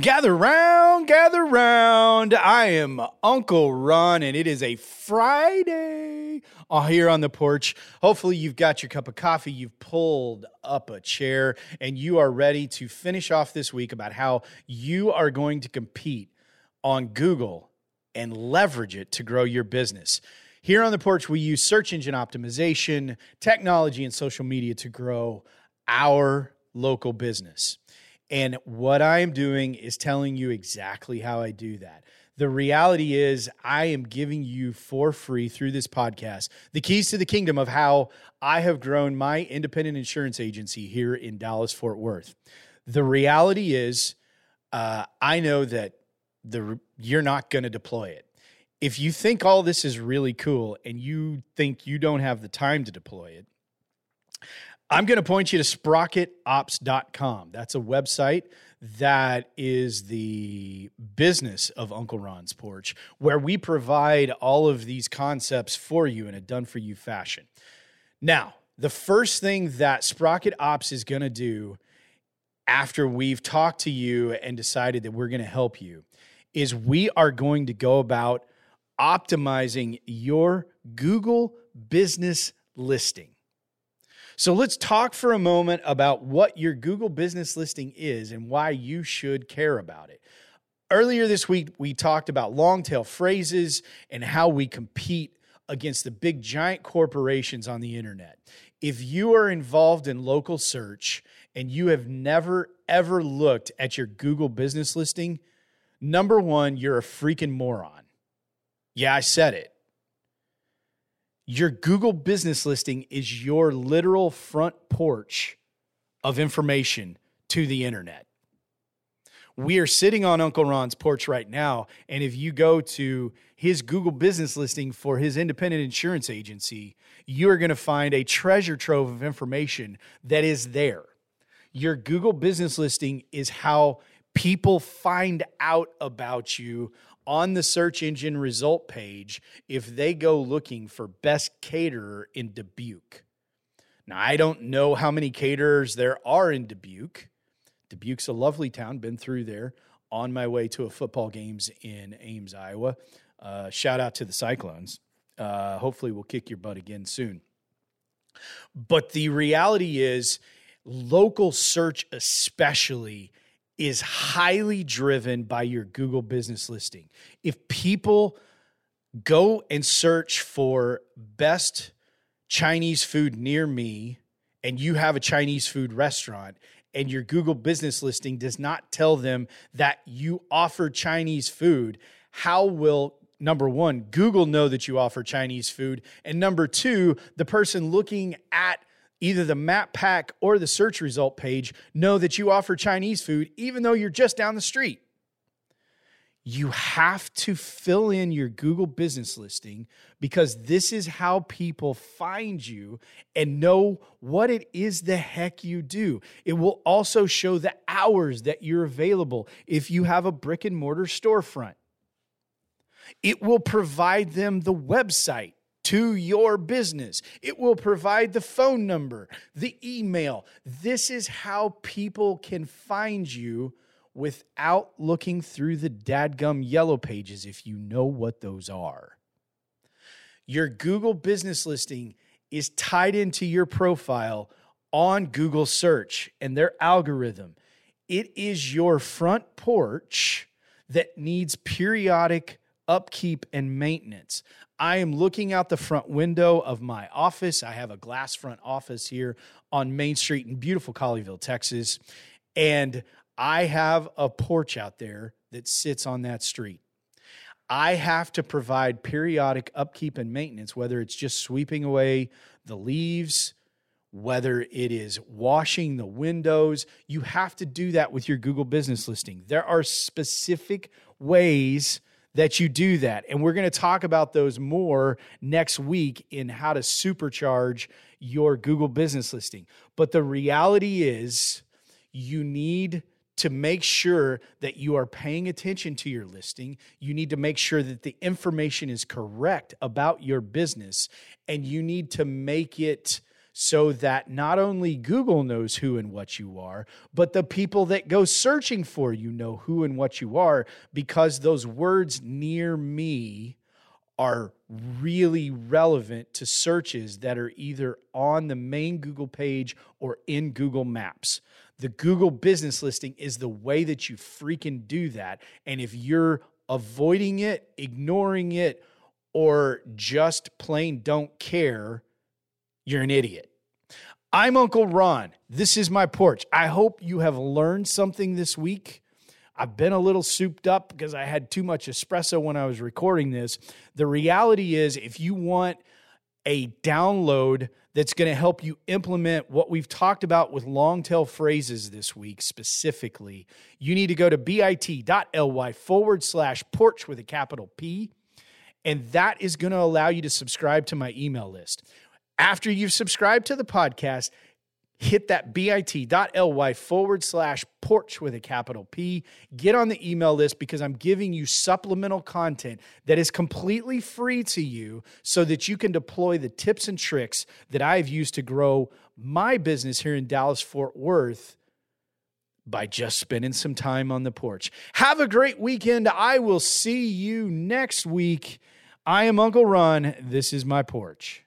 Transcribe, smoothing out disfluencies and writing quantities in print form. Gather round, gather round. I am Uncle Ron, and it is a Friday here on the porch. Hopefully you've got your cup of coffee, you've pulled up a chair, and you are ready to finish off this week about how you are going to compete on Google and leverage it to grow your business. Here on the porch, we use search engine optimization, technology, and social media to grow our local business. And what I'm doing is telling you exactly how I do that. The reality is I am giving you for free through this podcast the keys to the kingdom of how I have grown my independent insurance agency here in Dallas-Fort Worth. The reality is I know that you're not going to deploy it. If you think all this is really cool and you think you don't have the time to deploy it, I'm going to point you to sprocketops.com. That's a website that is the business of Uncle Ron's Porch, where we provide all of these concepts for you in a done-for-you fashion. Now, the first thing that Sprocket Ops is going to do after we've talked to you and decided that we're going to help you is we are going to go about optimizing your Google Business Listing. So let's talk for a moment about what your Google Business Listing is and why you should care about it. Earlier this week, we talked about long-tail phrases and how we compete against the big giant corporations on the internet. If you are involved in local search and you have never, ever looked at your Google Business Listing, number one, you're a freaking moron. Yeah, I said it. Your Google Business Listing is your literal front porch of information to the internet. We are sitting on Uncle Ron's porch right now, and if you go to his Google Business Listing for his independent insurance agency, you are going to find a treasure trove of information that is there. Your Google Business Listing is how people find out about you on the search engine result page if they go looking for best caterer in Dubuque. Now, I don't know how many caterers there are in Dubuque. Dubuque's a lovely town. Been through there on my way to a football games in Ames, Iowa. Shout out to the Cyclones. Hopefully we'll kick your butt again soon. But the reality is local search especially is highly driven by your Google Business Listing. If people go and search for best Chinese food near me, and you have a Chinese food restaurant, and your Google Business Listing does not tell them that you offer Chinese food, how will, number one, Google know that you offer Chinese food? And number two, the person looking at either the map pack or the search result page know that you offer Chinese food, even though you're just down the street. You have to fill in your Google Business Listing because this is how people find you and know what it is the heck you do. It will also show the hours that you're available if you have a brick and mortar storefront. It will provide them the website to your business. It will provide the phone number, the email. This is how people can find you without looking through the dadgum Yellow Pages, if you know what those are. Your Google Business Listing is tied into your profile on Google Search and their algorithm. It is your front porch that needs periodic upkeep and maintenance. I am looking out the front window of my office. I have a glass front office here on Main Street in beautiful Colleyville, Texas. And I have a porch out there that sits on that street. I have to provide periodic upkeep and maintenance, whether it's just sweeping away the leaves, whether it is washing the windows. You have to do that with your Google Business Listing. There are specific ways that you do that. And we're going to talk about those more next week in how to supercharge your Google Business Listing. But the reality is you need to make sure that you are paying attention to your listing. You need to make sure that the information is correct about your business, and you need to make it so that not only Google knows who and what you are, but the people that go searching for you know who and what you are, because those words "near me" are really relevant to searches that are either on the main Google page or in Google Maps. The Google Business Listing is the way that you freaking do that. And if you're avoiding it, ignoring it, or just plain don't care, you're an idiot. I'm Uncle Ron. This is my porch. I hope you have learned something this week. I've been a little souped up because I had too much espresso when I was recording this. The reality is, if you want a download that's going to help you implement what we've talked about with long-tail phrases this week specifically, you need to go to bit.ly/porch with a capital P, and that is going to allow you to subscribe to my email list. After you've subscribed to the podcast, hit that bit.ly/porch with a capital P. Get on the email list, because I'm giving you supplemental content that is completely free to you so that you can deploy the tips and tricks that I've used to grow my business here in Dallas-Fort Worth by just spending some time on the porch. Have a great weekend. I will see you next week. I am Uncle Ron. This is my porch.